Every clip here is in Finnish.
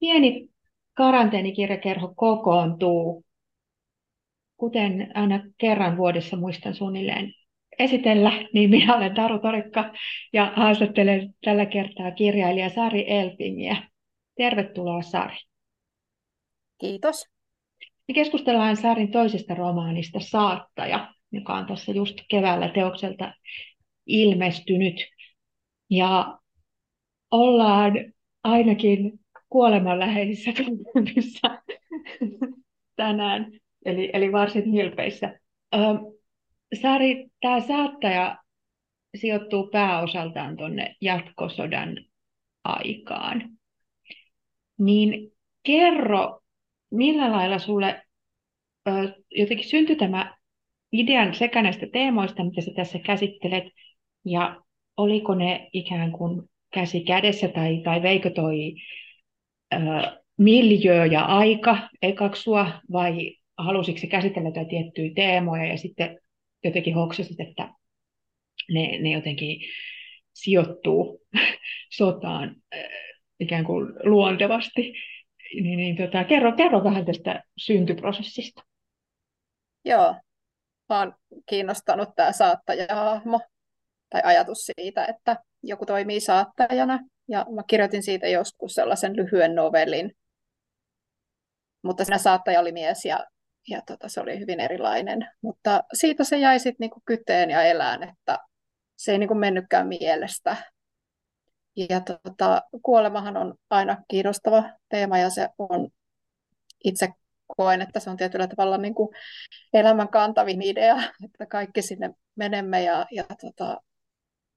pieni karanteenikirjakerho kokoontuu, kuten aina kerran vuodessa muistan suunnilleen esitellä, niin minä olen Taru Torikka ja haastattelen tällä kertaa kirjailija Sari Elfvingiä. Tervetuloa, Sari. Kiitos. Me keskustellaan Sarin toisesta romaanista Saattaja, joka on tässä just keväällä teokselta ilmestynyt. Ja ollaan ainakin kuolemanläheisissä tunnelmissa tänään, eli varsin hilpeissä. Sari, tämä Saattaja sijoittuu pääosaltaan tuonne jatkosodan aikaan. Niin kerro, millä lailla sulle jotenkin syntyi tämä idean sekä näistä teemoista, mitä sä tässä käsittelet, ja oliko ne ikään kuin käsi kädessä, tai veikö toi miljöö ja aika ekaksi sua, vai halusitko sä käsitellä jotain tiettyjä teemoja, ja sitten jotenkin hoksasit, että ne jotenkin sijoittuu sotaan ikään kuin luontevasti. Niin, kerro vähän tästä syntyprosessista. Joo, mä oon kiinnostanut tämä saattajahahmo tai ajatus siitä, että joku toimii saattajana. Ja mä kirjoitin siitä joskus sellaisen lyhyen novellin, mutta siinä saattaja oli mies ja se oli hyvin erilainen. Mutta siitä se jäi sitten niinku kyteen ja elään, että se ei niinku mennytkään mielestä. Ja kuolemahan on aina kiinnostava teema, ja se on, itse koen, että se on tietyllä tavalla niin kuin elämän kantavin idea, että kaikki sinne menemme ja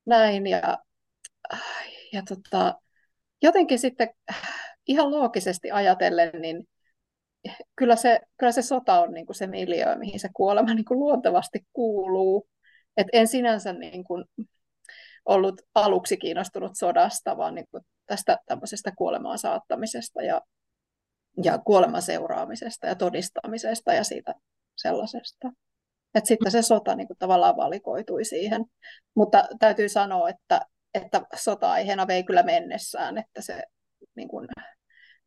näin. Ja jotenkin sitten ihan loogisesti ajatellen, niin kyllä se sota on niin kuin se miljöö, mihin se kuolema niin kuin luontevasti kuuluu. Et en sinänsä niin kuin ollut aluksi kiinnostunut sodasta, vaan niin kuin tästä tämmöisestä kuolemaan saattamisesta ja kuoleman seuraamisesta ja todistamisesta ja siitä sellaisesta. Et sitten se sota niin kuin tavallaan valikoitui siihen. Mutta täytyy sanoa, että sota-aiheena vei kyllä mennessään, että se niin kuin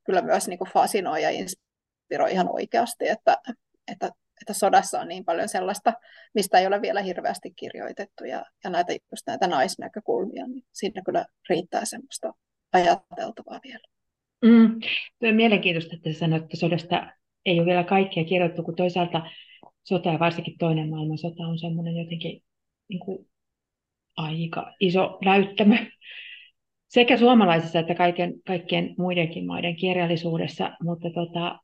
kyllä myös niin kuin fasinoi ja inspiroi ihan oikeasti, että sodassa on niin paljon sellaista, mistä ei ole vielä hirveästi kirjoitettu, ja näitä naisnäkökulmia, niin siinä kyllä riittää semmoista ajateltavaa vielä. Mielenkiintoista, että sanoit, että sodasta ei ole vielä kaikkea kirjoitettu, kun toisaalta sota ja varsinkin toinen maailmansota on semmoinen jotenkin niin kuin aika iso näyttämö sekä suomalaisessa että kaikkien muidenkin maiden kirjallisuudessa, mutta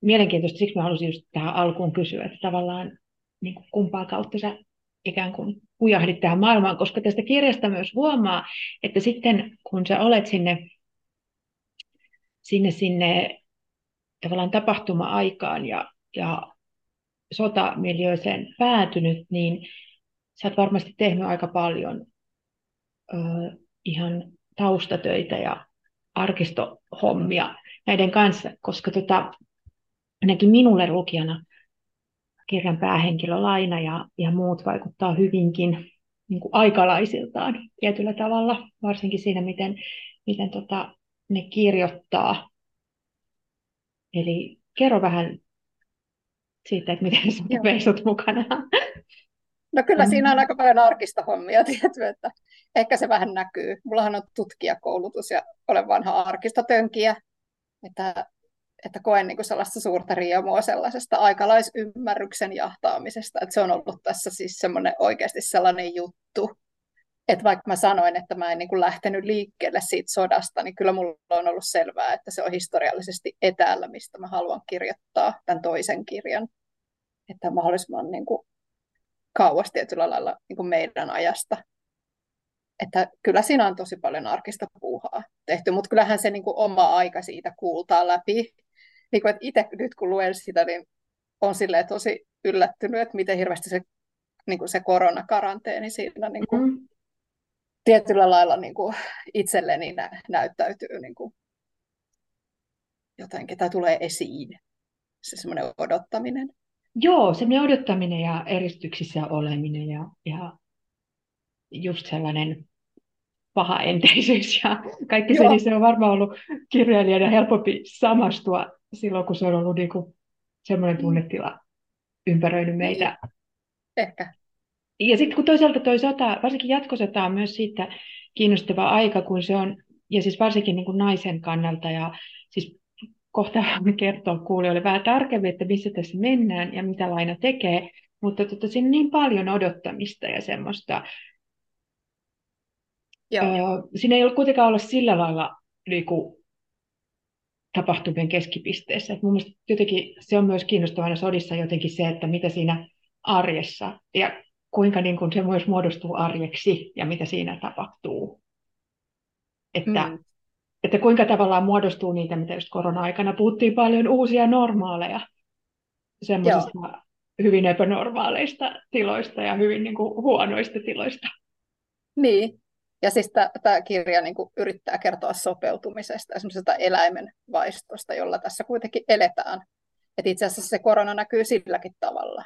mielenkiintoista, siksi mä halusin just tähän alkuun kysyä, että tavallaan niin kuin kumpaa kautta sä ikään kuin hujahdit tähän maailmaan, koska tästä kirjasta myös huomaa, että sitten kun sä olet sinne tavallaan tapahtuma-aikaan ja sotamiljööseen päätynyt, niin sä oot varmasti tehnyt aika paljon ihan taustatöitä ja arkistohommia näiden kanssa, koska ainakin minulle lukijana kirjan päähenkilö Laina ja muut vaikuttaa hyvinkin niin kuin aikalaisiltaan tietyllä tavalla, varsinkin siinä, miten ne kirjoittaa. Eli kerro vähän siitä, että miten sinut veisut mukana. No kyllä siinä on aika paljon arkistohommia tietty, että ehkä se vähän näkyy. Mullahan on tutkijakoulutus ja olen vanha arkistotönkiä, että koen niin kuin sellaista suurta riemua sellaisesta aikalaisymmärryksen jahtaamisesta, että se on ollut tässä siis semmoinen oikeasti sellainen juttu, että vaikka mä sanoin, että mä en niin kuin lähtenyt liikkeelle siitä sodasta, niin kyllä mulla on ollut selvää, että se on historiallisesti etäällä, mistä mä haluan kirjoittaa tämän toisen kirjan, että mahdollisimman niin kuin kauas tietyllä lailla niin kuin meidän ajasta. Että kyllä siinä on tosi paljon arkista puuhaa tehty, mutta kyllähän se niin kuin oma aika siitä kuultaa läpi. Niin kuin, että itse nyt kun luen sitä, niin on silleen tosi yllättynyt, että miten hirveästi se, niin kuin se koronakaranteeni siinä niin kuin tietyllä lailla niin kuin itselleni näyttäytyy niin kuin jotenkin, tai tulee esiin se semmoinen odottaminen. Joo, semmoinen odottaminen ja eristyksissä oleminen ja just sellainen pahaenteisyys ja kaikki se, niin se on varmaan ollut kirjailijana helpompi samastua silloin, kun se on ollut niin kuin semmoinen tunnetila ympäröinyt meitä. Ehkä. Ja sitten kun toisaalta toi sota, varsinkin jatkosota on myös siitä kiinnostava aika, kun se on, ja siis varsinkin niin kuin naisen kannalta, ja siis kohta kertoo kuulijoille vähän tarkemmin, että missä tässä mennään ja mitä Laina tekee, mutta siinä on niin paljon odottamista ja semmoista. Siinä ei ole kuitenkaan olla sillä lailla niin kuin tapahtumien keskipisteessä. Et mun mielestä jotenkin se on myös kiinnostavana sodissa jotenkin se, että mitä siinä arjessa ja kuinka niin kuin se myös muodostuu arjeksi ja mitä siinä tapahtuu. Että kuinka tavallaan muodostuu niitä, mitä just korona-aikana puhuttiin paljon, uusia normaaleja, semmoisista hyvin epänormaaleista tiloista ja hyvin niin kuin huonoista tiloista. Niin. Ja siis tämä kirja niin kuin yrittää kertoa sopeutumisesta ja semmoisesta eläimen vaistosta, jolla tässä kuitenkin eletään. Et itse asiassa se korona näkyy silläkin tavalla.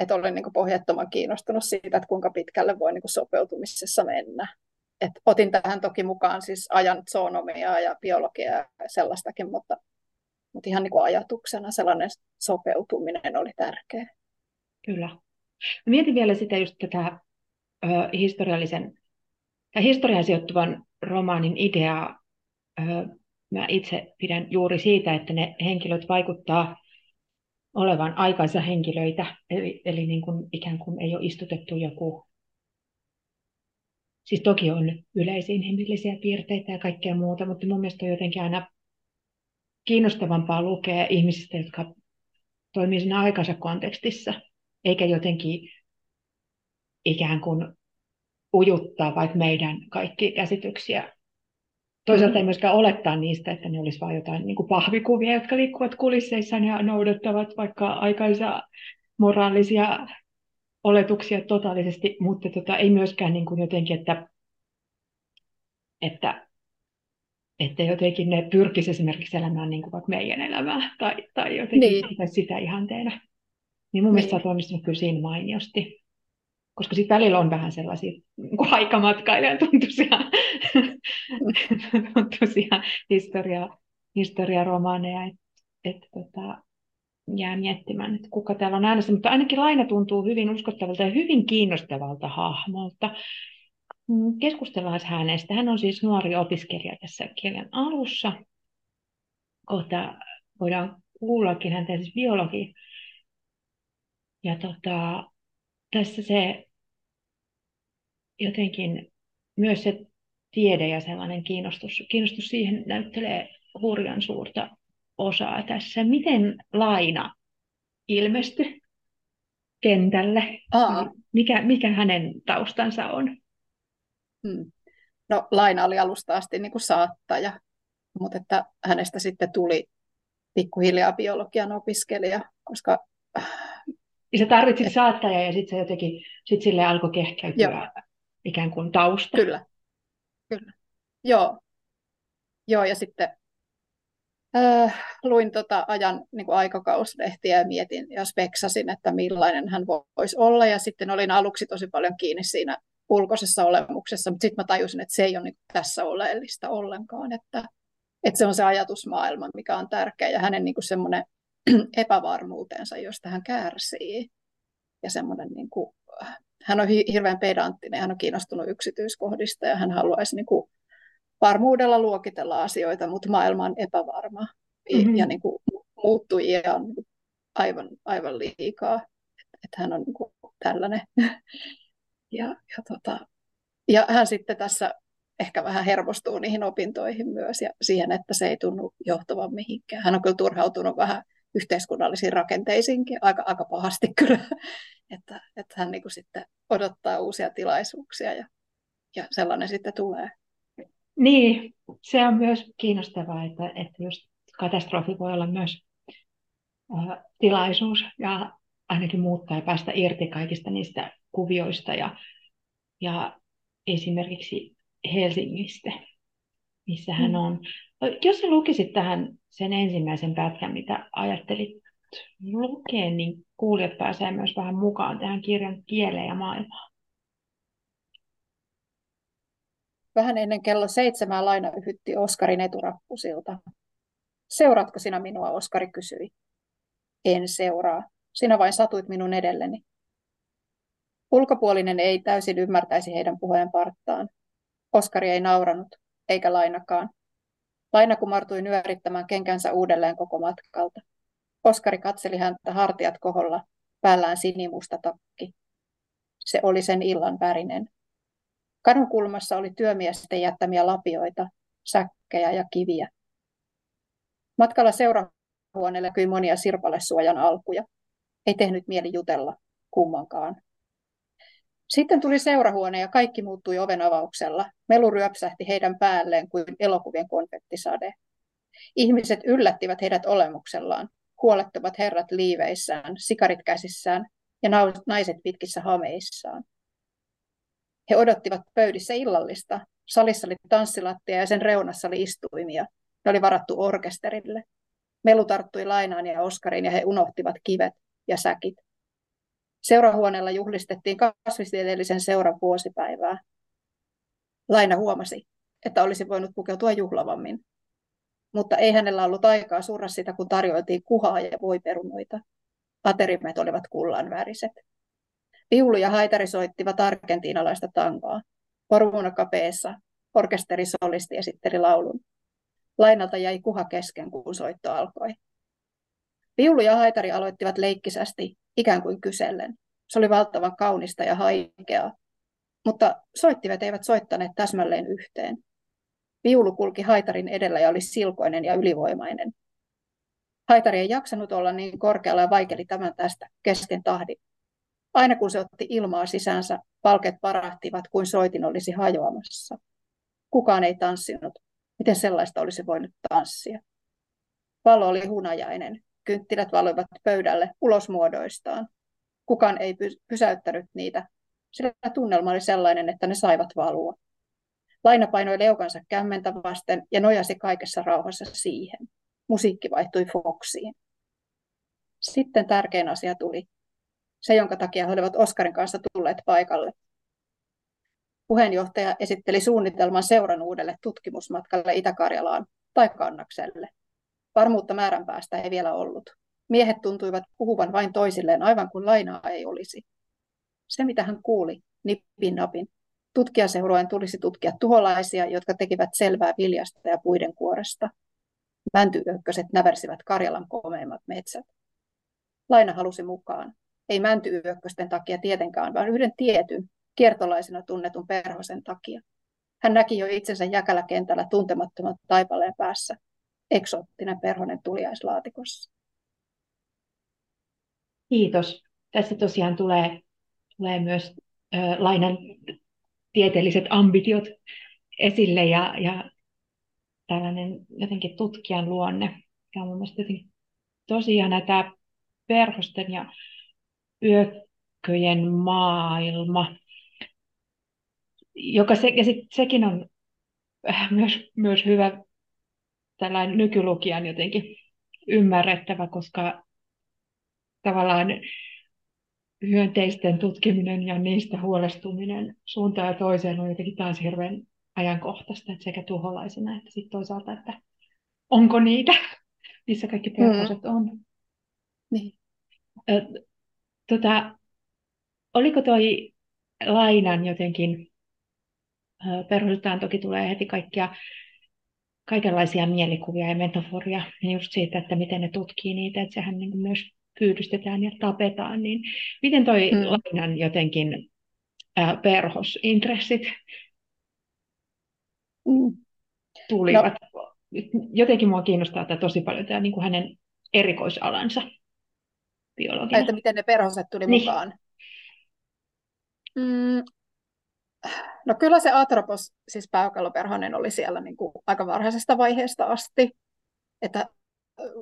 Että olen niin kuin pohjattoman kiinnostunut siitä, että kuinka pitkälle voi niin kuin sopeutumisessa mennä. Et otin tähän toki mukaan siis ajan zoonomiaa ja biologiaa ja sellaistakin, mutta ihan niin kuin ajatuksena sellainen sopeutuminen oli tärkeä. Kyllä. Mietin vielä sitä just tätä historiaan sijoittuvan romaanin ideaa. Mä itse pidän juuri siitä, että ne henkilöt vaikuttaa olevan aikansa henkilöitä, eli niin kuin ikään kuin ei ole istutettu joku. Siis toki on yleisinhimillisiä piirteitä ja kaikkea muuta, mutta mun mielestä on jotenkin aina kiinnostavampaa lukea ihmisistä, jotka toimii siinä aikansa kontekstissa, eikä jotenkin ikään kuin ujuttaa vaikka meidän kaikki käsityksiä. Toisaalta ei myöskään olettaa niistä, että ne olisi vain jotain niin kuin pahvikuvia, jotka liikkuvat kulisseissaan ja noudattavat vaikka aikansa moraalisia oletuksia totaalisesti, mutta ei myöskään niin kuin jotenkin, että jotenkin ne pyrkisi esimerkiksi elämään niin kuin vaikka meidän elämää tai jotenkin sitä ihanteena. Niin mun mielestä sä oot onnistunut kyllä siinä mainiosti. Koska sitten välillä on vähän sellaisia niin aikamatkailijan tuntuisia historiaromaaneja, että jää miettimään, että kuka täällä on äänessä, mutta ainakin Laina tuntuu hyvin uskottavalta ja hyvin kiinnostavalta hahmolta. Keskustellaan hänestä. Hän on siis nuori opiskelija tässä kirjan alussa. Kohta voidaan kuullakin häntä, siis biologi. Ja tässä se jotenkin myös se tiede ja sellainen kiinnostus siihen näyttelee hurjan suurta osaa tässä. Miten Laina ilmestyi kentälle? Mikä hänen taustansa on? No, Laina oli alusta asti niin kuin saattaja, mutta että hänestä sitten tuli pikkuhiljaa biologian opiskelija, koska... Ja sä tarvitsit saattajaa ja sitten se jotenkin sille alkoi kehkeytyä ikään kuin tausta. Kyllä. Joo, ja sitten luin ajan niin kuin aikakauslehtiä ja mietin ja speksasin, että millainen hän voisi olla. Ja sitten olin aluksi tosi paljon kiinni siinä ulkoisessa olemuksessa, mutta sitten mä tajusin, että se ei ole niin kuin tässä oleellista ollenkaan. Että se on se ajatusmaailma, mikä on tärkeä ja hänen niin kuin semmoinen epävarmuutensa, josta hän kärsii. Ja semmoinen, niin kuin, hän on hirveän pedanttinen, hän on kiinnostunut yksityiskohdista ja hän haluaisi niin kuin, varmuudella luokitella asioita, mutta maailma on epävarma ja niin kuin, muuttujia on aivan liikaa. Että hän on niin kuin, tällainen. Ja hän sitten tässä ehkä vähän hermostuu niihin opintoihin myös ja siihen, että se ei tunnu johtavan mihinkään. Hän on kyllä turhautunut vähän yhteiskunnallisiin rakenteisiinkin, aika pahasti kyllä, että hän niin kuin sitten odottaa uusia tilaisuuksia ja sellainen sitten tulee. Niin, se on myös kiinnostavaa, että just katastrofi voi olla myös tilaisuus ja ainakin muuttaa ja päästä irti kaikista niistä kuvioista ja esimerkiksi Helsingistä, missä hän on. Jos sä lukisit tähän sen ensimmäisen pätkän, mitä ajattelit lukea, niin kuulijat pääsee myös vähän mukaan tähän kirjan kieleen ja maailmaan. Vähän ennen kello 7 Laina yhytti Oskarin eturappusilta. Seuraatko sinä minua, Oskari kysyi. En seuraa. Sinä vain satuit minun edelleni. Ulkopuolinen ei täysin ymmärtäisi heidän puheen parttaan. Oskari ei nauranut, eikä Lainakaan. Laina kumartui nyörittämään kenkänsä uudelleen koko matkalta. Oskari katseli häntä hartiat koholla, päällään sinimusta takki. Se oli sen illan värinen. Kadun kulmassa oli työmiesten jättämiä lapioita, säkkejä ja kiviä. Matkalla seurahuoneelle näkyi monia sirpalesuojan alkuja. Ei tehnyt mieli jutella kummankaan. Sitten tuli seurahuone ja kaikki muuttui oven avauksella. Melu ryöpsähti heidän päälleen kuin elokuvien konfettisade. Ihmiset yllättivät heidät olemuksellaan. Huolettomat herrat liiveissään, sikarit käsissään ja naiset pitkissä hameissaan. He odottivat pöydissä illallista. Salissa oli tanssilattia ja sen reunassa oli istuimia. Ne oli varattu orkesterille. Melu tarttui Lainaan ja Oskariin ja he unohtivat kivet ja säkit. Seurahuoneella juhlistettiin kasvistieteellisen seuran vuosipäivää. Laina huomasi, että olisi voinut pukeutua juhlavammin. Mutta ei hänellä ollut aikaa surra sitä, kun tarjoiltiin kuhaa ja voiperunoita. Aterimet olivat kullanväriset. Viulu ja haitari soittivat argentiinalaista tangoa. Pormuna kapeessa orkesterisolisti esitteli laulun. Lainalta jäi kuha kesken, kun soitto alkoi. Viulu ja haitari aloittivat leikkisästi, ikään kuin kysellen. Se oli valtavan kaunista ja haikeaa, mutta soittimet eivät soittaneet täsmälleen yhteen. Viulu kulki haitarin edellä ja oli silkoinen ja ylivoimainen. Haitari ei jaksanut olla niin korkealla ja vaikeli tämän tästä kesken tahdin. Aina kun se otti ilmaa sisäänsä, palket parahtivat kuin soitin olisi hajoamassa. Kukaan ei tanssinut. Miten sellaista olisi voinut tanssia? Valo oli hunajainen. Kynttilät valoivat pöydälle ulos muodoistaan. Kukaan ei pysäyttänyt niitä, sillä tunnelma oli sellainen, että ne saivat valua. Laina painoi leukansa kämmentä vasten ja nojasi kaikessa rauhassa siihen. Musiikki vaihtui foksiin. Sitten tärkein asia tuli. Se, jonka takia he olivat Oskarin kanssa tulleet paikalle. Puheenjohtaja esitteli suunnitelman seuran uudelle tutkimusmatkalle Itä-Karjalaan tai Kannakselle. Varmuutta määränpäästä ei vielä ollut. Miehet tuntuivat puhuvan vain toisilleen, aivan kuin Lainaa ei olisi. Se, mitä hän kuuli, nipin napin. Tutkijaseurojen tulisi tutkia tuholaisia, jotka tekivät selvää viljasta ja puiden kuoresta. Mäntyökköset näversivät Karjalan komeimmat metsät. Laina halusi mukaan. Ei mäntyyökkösten takia tietenkään, vaan yhden tietyn, kiertolaisena tunnetun perhosen takia. Hän näki jo itsensä Jäkäläkentällä tuntemattoman taipaleen päässä, eksoottinen perhonen tuliaislaatikossa. Kiitos. Tässä tosiaan tulee myös Lainan tieteelliset ambitiot esille ja tällainen jotenkin tutkijan luonne. Tämä on mun mielestä jotenkin tosi ihana tämä perhosten ja yökköjen maailma, joka sekin on myös hyvä tällainen nykylukijan jotenkin ymmärrettävä, koska tavallaan hyönteisten tutkiminen ja niistä huolestuminen suuntaan ja toiseen on jotenkin taas hirveän ajankohtaista, että sekä tuholaisina että sitten toisaalta, että onko niitä, missä kaikki perhoset on. Niin. Oliko toi Lainan jotenkin, perhosiltaan toki tulee heti kaikenlaisia mielikuvia ja metaforia, ja just siitä, että miten ne tutkii niitä, että sehän niin myös kyydystetään ja tapetaan, niin miten toi Lainan jotenkin perhosintressit tulivat? No. Jotenkin mua kiinnostaa tämä tosi paljon, tämä niin kuin hänen erikoisalansa. Biologina. Että miten ne perhoset tuli mukaan. No kyllä se Atropos, siis pääkalloperhonen, oli siellä niin kuin aika varhaisesta vaiheesta asti. Että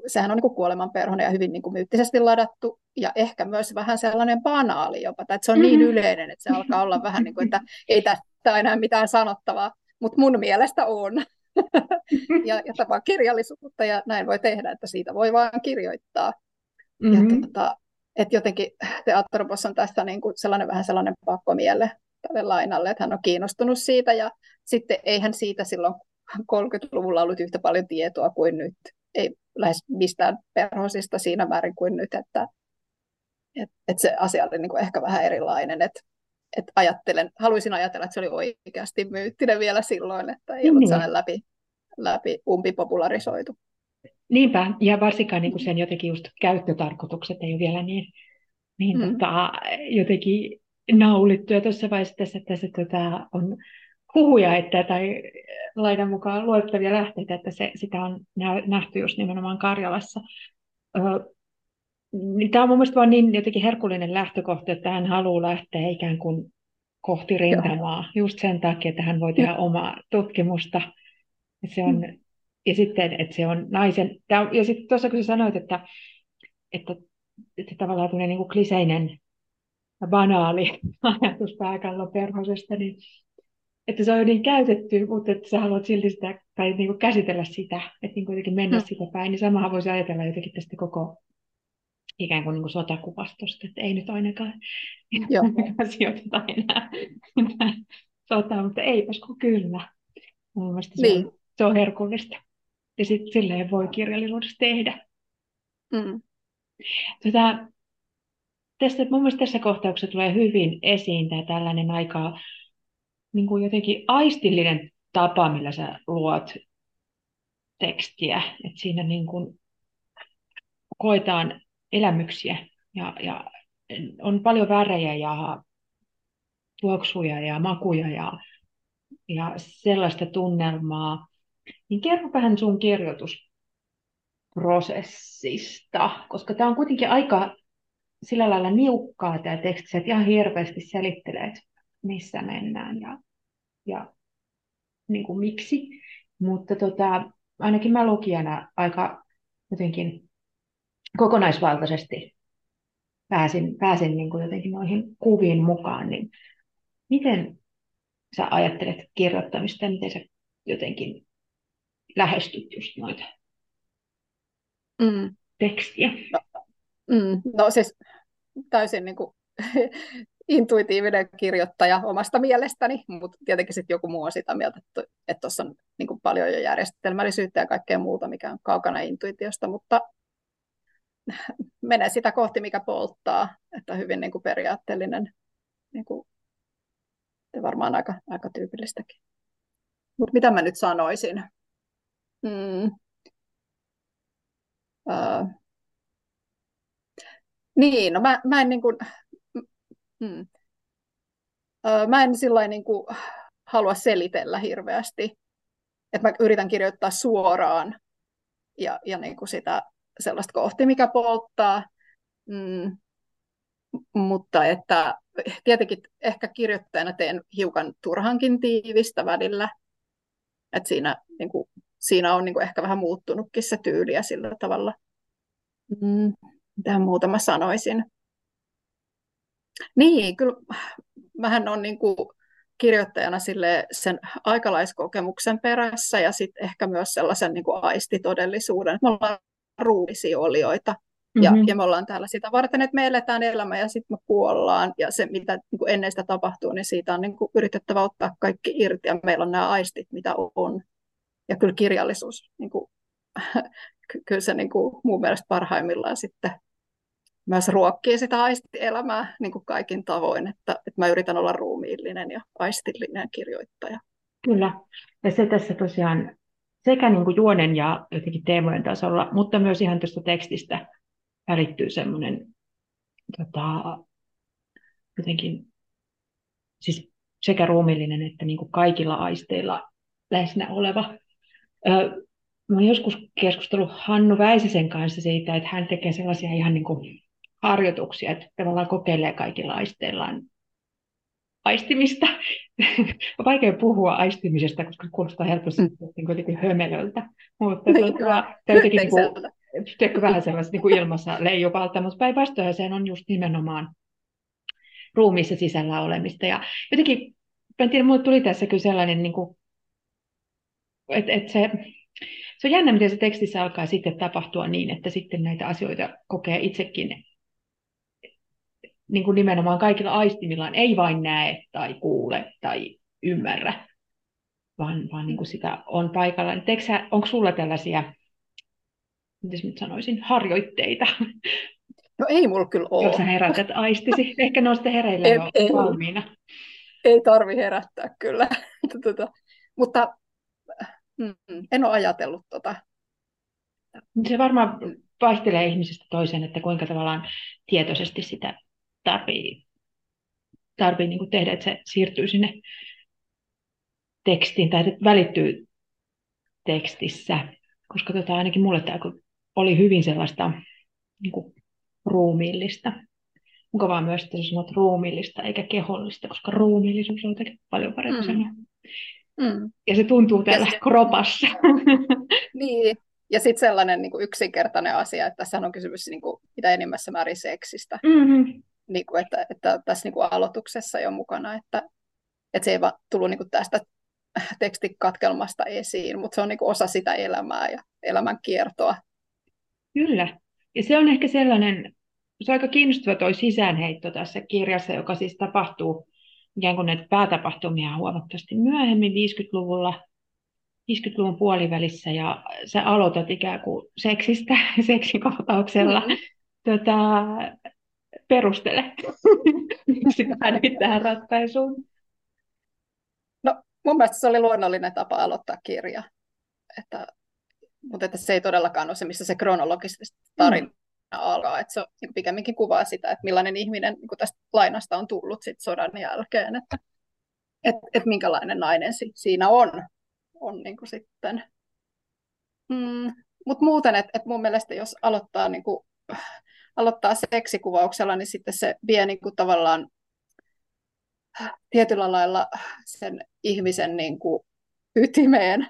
sehän on niin kuin kuolemanperhonen ja hyvin niin kuin myyttisesti ladattu. Ja ehkä myös vähän sellainen banaali jopa. Että se on niin yleinen, että se alkaa olla vähän niin kuin, että ei tästä enää mitään sanottavaa. Mutta mun mielestä on. ja tapaa kirjallisuutta ja näin voi tehdä, että siitä voi vaan kirjoittaa. Ja että jotenkin se Atropos on tässä niin kuin sellainen vähän sellainen pakkomielle tälle Lainalle, että hän on kiinnostunut siitä, ja sitten eihän siitä silloin 30-luvulla ollut yhtä paljon tietoa kuin nyt, ei lähes mistään perhosista siinä määrin kuin nyt, että se asia oli niin kuin ehkä vähän erilainen, että haluaisin ajatella, että se oli oikeasti myyttinen vielä silloin, että ei ollut sellainen läpi umpipopularisoitu. Niinpä, ja varsinkaan niin kuin sen jotenkin just käyttötarkoitukset ei ole vielä niin jotenkin naulittuja tuossa vaiheessa, tässä on huhuja, tai Lainan mukaan luotettavia lähteitä, että sitä on nähty just nimenomaan Karjalassa. Tämä on mun mielestä vaan niin jotenkin herkullinen lähtökohta, että hän haluaa lähteä ikään kuin kohti rintamaa just sen takia, että hän voi tehdä omaa tutkimusta. Se on, ja sitten, että se on naisen. Ja sitten tuossa, kun sä sanoit, että tavallaan tämmöinen niin kuin kliseinen ja banaali ajatus pääkallon perhosesta, niin että se on jo niin käytetty, mutta että sä haluat silti sitä, tai niin kuin käsitellä sitä, että niin kuin jotenkin mennä sitä päin, niin samahan voisi ajatella jotenkin tästä koko ikään kuin, niin kuin sotakuvastosta, että ei nyt ainakaan sijoiteta enää sotaa, mutta eipäs kun kyllä. Mun mielestä se on herkullista. Ja sitten silleen voi kirjallisuudessa tehdä. Mm. Mun mielestä tässä kohtauksessa tulee hyvin esiin tämä tällainen aika niin kuin jotenkin aistillinen tapa, millä sä luot tekstiä. Et siinä niin kuin koetaan elämyksiä ja on paljon värejä ja tuoksuja ja makuja ja sellaista tunnelmaa. Niin kerro vähän sun kirjoitusprosessista, koska tämä on kuitenkin aika sillä lailla niukkaa tämä teksti, että ihan hirveästi selittelet, missä mennään ja niin kuin miksi. Mutta ainakin mä lukijana aika jotenkin kokonaisvaltaisesti pääsin niin kuin jotenkin noihin kuviin mukaan. Niin miten sä ajattelet kirjoittamista, miten sä jotenkin lähestyt just noita tekstiä? No siis täysin niin kuin intuitiivinen kirjoittaja omasta mielestäni, mutta tietenkin sitten joku muu on sitä mieltä, että tuossa on niin kuin paljon jo järjestelmällisyyttä ja kaikkea muuta, mikä on kaukana intuitiosta, mutta menee sitä kohti, mikä polttaa, että hyvin niin kuin periaatteellinen, niin kuin varmaan aika tyypillistäkin. Mutta mitä mä nyt sanoisin? Niin, no mä en niin kuin, mä en sillain niin kuin halua selitellä hirveästi, että mä yritän kirjoittaa suoraan ja niin kuin sitä sellaista kohti, mikä polttaa, mutta että tietenkin ehkä kirjoittajana teen hiukan turhankin tiivistä välillä, että siinä on niin kuin ehkä vähän muuttunutkin se tyyli ja sillä tavalla. Mitähän muuta mä sanoisin? Niin, kyllä mähän olen niin kuin kirjoittajana sen aikalaiskokemuksen perässä ja sitten ehkä myös sellaisen niin kuin aistitodellisuuden. Me ollaan ruumiisia olioita ja me ollaan täällä sitä varten, että me eletään elämää ja sitten me kuollaan. Ja se, mitä niin kuin ennen sitä tapahtuu, niin siitä on niin kuin yritettävä ottaa kaikki irti ja meillä on nämä aistit, mitä on. Ja kyllä kirjallisuus, niin kuin, kyllä se niin kuin mun mielestä parhaimmillaan sitten myös ruokkii sitä aistielämää niin kuin kaikin tavoin, että mä yritän olla ruumiillinen ja aistillinen kirjoittaja. Kyllä, ja se tässä tosiaan sekä niin kuin juonen ja jotenkin teemojen tasolla, mutta myös ihan tuosta tekstistä välittyy semmoinen jotenkin siis sekä ruumiillinen että niin kuin kaikilla aisteilla läsnä oleva. Mä olen joskus keskustellut Hannu Väisäsen kanssa siitä, että hän tekee sellaisia ihan niin kuin harjoituksia, että tavallaan kokeilee kaikilla aisteillaan aistimista. On vaikea puhua aistimisesta, koska kuulostaa helposti jotenkin hömelöltä, mutta jotenkin vähän sellaista niin kuin ilmassa leijuvalta, mutta päinvastoin se on just nimenomaan ruumiissa sisällä olemista. Ja jotenkin, en tiedä, minulle tuli tässä kyllä sellainen, niin kuin, että se on jännä, miten se tekstissä alkaa sitten tapahtua niin, että sitten näitä asioita kokee itsekin niin kuin nimenomaan kaikilla aistimillaan ei vain näe tai kuule tai ymmärrä, vaan niin kuin sitä on paikalla. Onko sulla tällaisia, mitäs nyt sanoisin, harjoitteita? No ei mulla kyllä ole. Jos sä herätät aistisi, ehkä ne on sitten hereillä jo valmiina. Ei tarvi herättää kyllä, mutta en ole ajatellut tota. Se varmaan vaihtelee ihmisestä toiseen, että kuinka tavallaan tietoisesti sitä tarvii niin kuin tehdä, että se siirtyy sinne tekstiin tai välittyy tekstissä, koska ainakin mulle tämä oli hyvin sellaista niin kuin ruumiillista. Mukavaa myös, että sä sanot ruumiillista eikä kehollista, koska ruumiillisuus on jotenkin paljon parempi sana. Ja se tuntuu täällä kropassa. Niin. Ja sitten sellainen niin kuin yksinkertainen asia, että tässä on kysymys niin kuin, mitä enimmässä määrin seksistä. Mm-hmm. Niin kuin, että tässä niin kuin aloituksessa jo mukana, että se ei vaan tullut niin kuin tästä tekstikatkelmasta esiin, mutta se on niin kuin osa sitä elämää ja elämän kiertoa. Kyllä. Ja se on ehkä sellainen, se on aika kiinnostava toi sisäänheitto tässä kirjassa, joka siis tapahtuu, ikään kuin näitä päätapahtumia huomattavasti myöhemmin 50-luvun puolivälissä, ja sä aloitat ikään kuin seksistä, seksikohtauksella. Perustele sitä nyt tähän ratkaisuun. No, mun mielestä se oli luonnollinen tapa aloittaa kirja. Mutta että se ei todellakaan ole se, missä se kronologisesti tarina alkaa. Että se niin pikemminkin kuvaa sitä, että millainen ihminen niin tästä Lainasta on tullut sit sodan jälkeen. Että minkälainen nainen siinä on niin kuin sitten. Mutta muuten, että mun mielestä jos aloittaa, niin kuin, aloittaa seksikuvauksella, niin sitten se vie niin kuin, tavallaan tietyllä lailla sen ihmisen niin kuin, ytimeen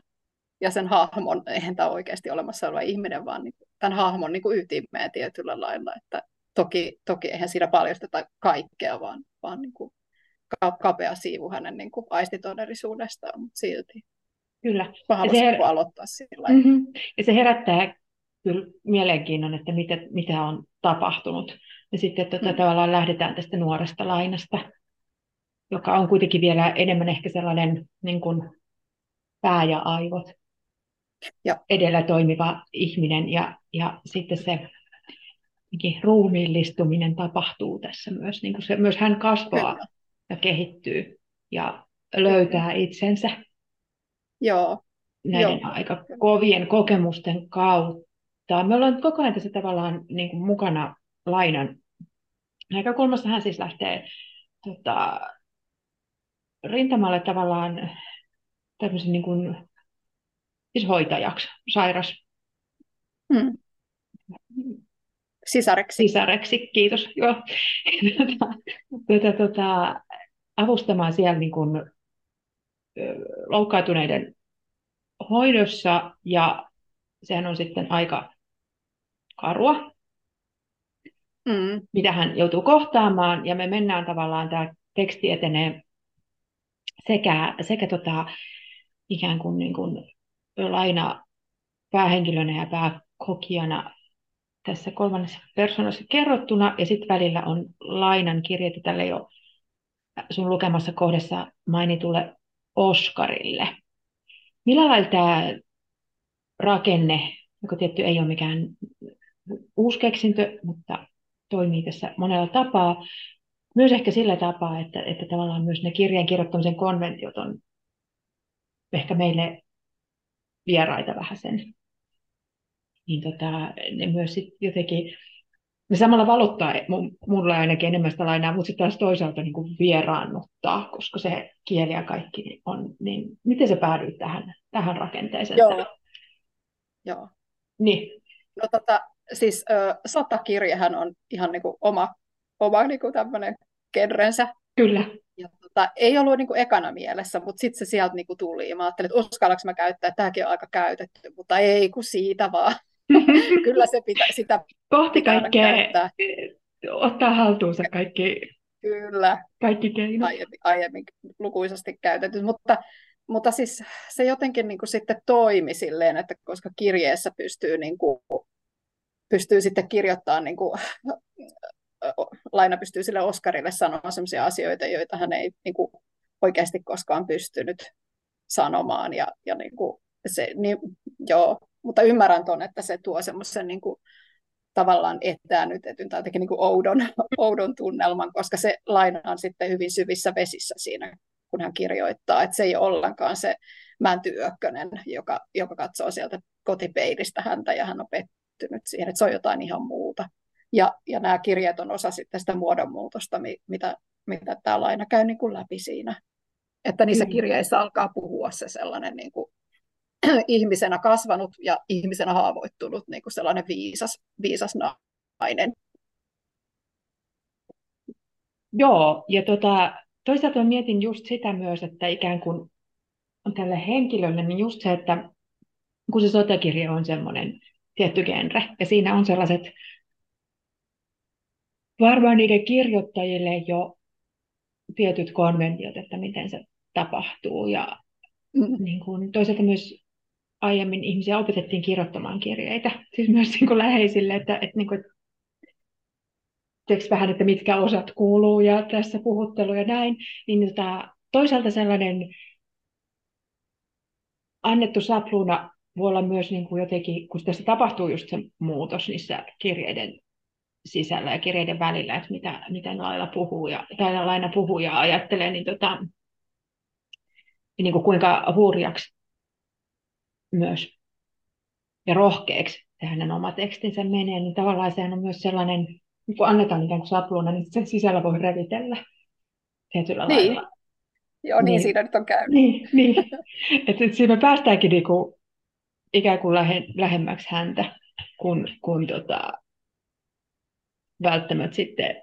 ja sen hahmon, eihän tämä oikeasti olemassa oleva ihminen, vaan niin kuin, tämän hahmon niin kuin, ytimeen tietyllä lailla. Että toki eihän siinä paljasteta kaikkea, vaan niin kuin, kapea siivu hänen niin kuin, aistitodellisuudestaan, mutta silti. Kyllä. Aloittaa sillä lailla. Mm-hmm. Ja se herättää kyllä mielenkiinnon, että mitä on tapahtunut. Ja sitten tavallaan lähdetään tästä nuoresta Lainasta, joka on kuitenkin vielä enemmän ehkä sellainen niin kuin pää ja aivot edellä toimiva ihminen. Ja sitten se ruumiillistuminen tapahtuu tässä myös. Niin kuin se, myös hän kasvaa ja kehittyy ja löytää itsensä. Joo. Näiden aika kovien kokemusten kautta. Me ollaan koko ajan tässä tavallaan niin kuin mukana Lainan näkökulmassa. Hän siis lähtee rintamalle tavallaan tämmöisen niin kuin, siis hoitajaksi, sairas. Sisareksi, kiitos. Joo. Avustamaan siellä niin kuin loukkaantuneiden hoidossa, ja sehän on sitten aika karua, mitä hän joutuu kohtaamaan, ja me mennään tavallaan, tämä teksti etenee sekä ikään kuin, Laina päähenkilönä ja pääkokijana tässä kolmannessa persoonassa kerrottuna, ja sitten välillä on Lainan kirjeitä tälle jo sun lukemassa kohdassa mainitulle Oskarille. Millä lailla tämä rakenne, joka tietty ei ole mikään uusi keksintö, mutta toimii tässä monella tapaa, myös ehkä sillä tapaa, että tavallaan myös ne kirjeen kirjoittamisen konventiot on ehkä meille vieraita vähän sen. Niin ne myös sit jotenkin, ne samalla valottaa mulla ainakin enemmän sitä Lainaa, mutta sitten taas toisaalta niin kuin vieraannuttaa, koska se kieli ja kaikki on, niin miten sä päädyit tähän rakenteeseen? Joo. Niin. No siis sotakirjahan on ihan niin kuin oma niin kuin tämmöinen genrensä. Kyllä. Ja ei ollut niin kuin ekana mielessä, mutta sitten se sieltä niin kuin tuli. Mä ajattelin, että uskallanko mä käyttää, tämäkin on aika käytetty, mutta ei kun siitä vaan. Kyllä se pitää sitä kohti kaikkea käyttää. Ottaa haltuunsa kaikki. Kyllä. Kaikki keinot. Aiemmin lukuisasti käytetty, mutta siis se jotenkin niin kuin sitten toimi silleen, että koska kirjeessä pystyy sitten kirjoittamaan niin kuin Laina pystyy sille Oskarille sanomaan sellaisia asioita, joita hän ei niin kuin, oikeasti koskaan pystynyt sanomaan. Ja niin kuin, se, niin, joo. Mutta ymmärrän ton, että se tuo semmoisen niin kuin, tavallaan etäännytetyn tai jotenkin niin kuin oudon tunnelman, koska se Laina on sitten hyvin syvissä vesissä siinä, kun hän kirjoittaa. Että se ei ole ollenkaan se Mäntyökkönen, joka katsoo sieltä kotipeilistä häntä ja hän on pettynyt siihen, että se on jotain ihan muuta. Ja nämä kirjat on osa sitten sitä muodonmuutosta, mitä tämä Laina käy niin kuin läpi siinä. Että niissä kirjeissä alkaa puhua se sellainen niin kuin ihmisenä kasvanut ja ihmisenä haavoittunut niin kuin sellainen viisas nainen. Joo, ja toisaalta mietin just sitä myös, että ikään kuin tälle henkilölle, niin just se, että kun se sotakirja on semmoinen tietty genre, ja siinä on sellaiset varmaan niiden kirjoittajille jo tietyt konventiot, että miten se tapahtuu, ja niin kuin toisaalta myös aiemmin ihmisiä opetettiin kirjoittamaan kirjeitä, siis myös niin kuin läheisille, että niin kuin, vähän, että mitkä osat kuuluu, ja tässä puhuttelu ja näin, niin toisaalta sellainen annettu sapluuna voi olla myös niin kuin jotenkin, kun tässä tapahtuu just se muutos niissä kirjeiden sisällä ja kirjeiden välillä, että miten Laina puhuu ja ajattelee, niin, niin kuin kuinka hurjaksi myös ja rohkeaksi se hänen oma tekstinsä menee, niin tavallaan sehän on myös sellainen, kun annetaan ikään kuin sapluuna, niin sen sisällä voi revitellä tietyllä lailla. Joo, niin siinä nyt on käynyt. Niin. Että siinä me päästäänkin niinku ikään kuin lähemmäksi häntä, kun välttämättä sitten,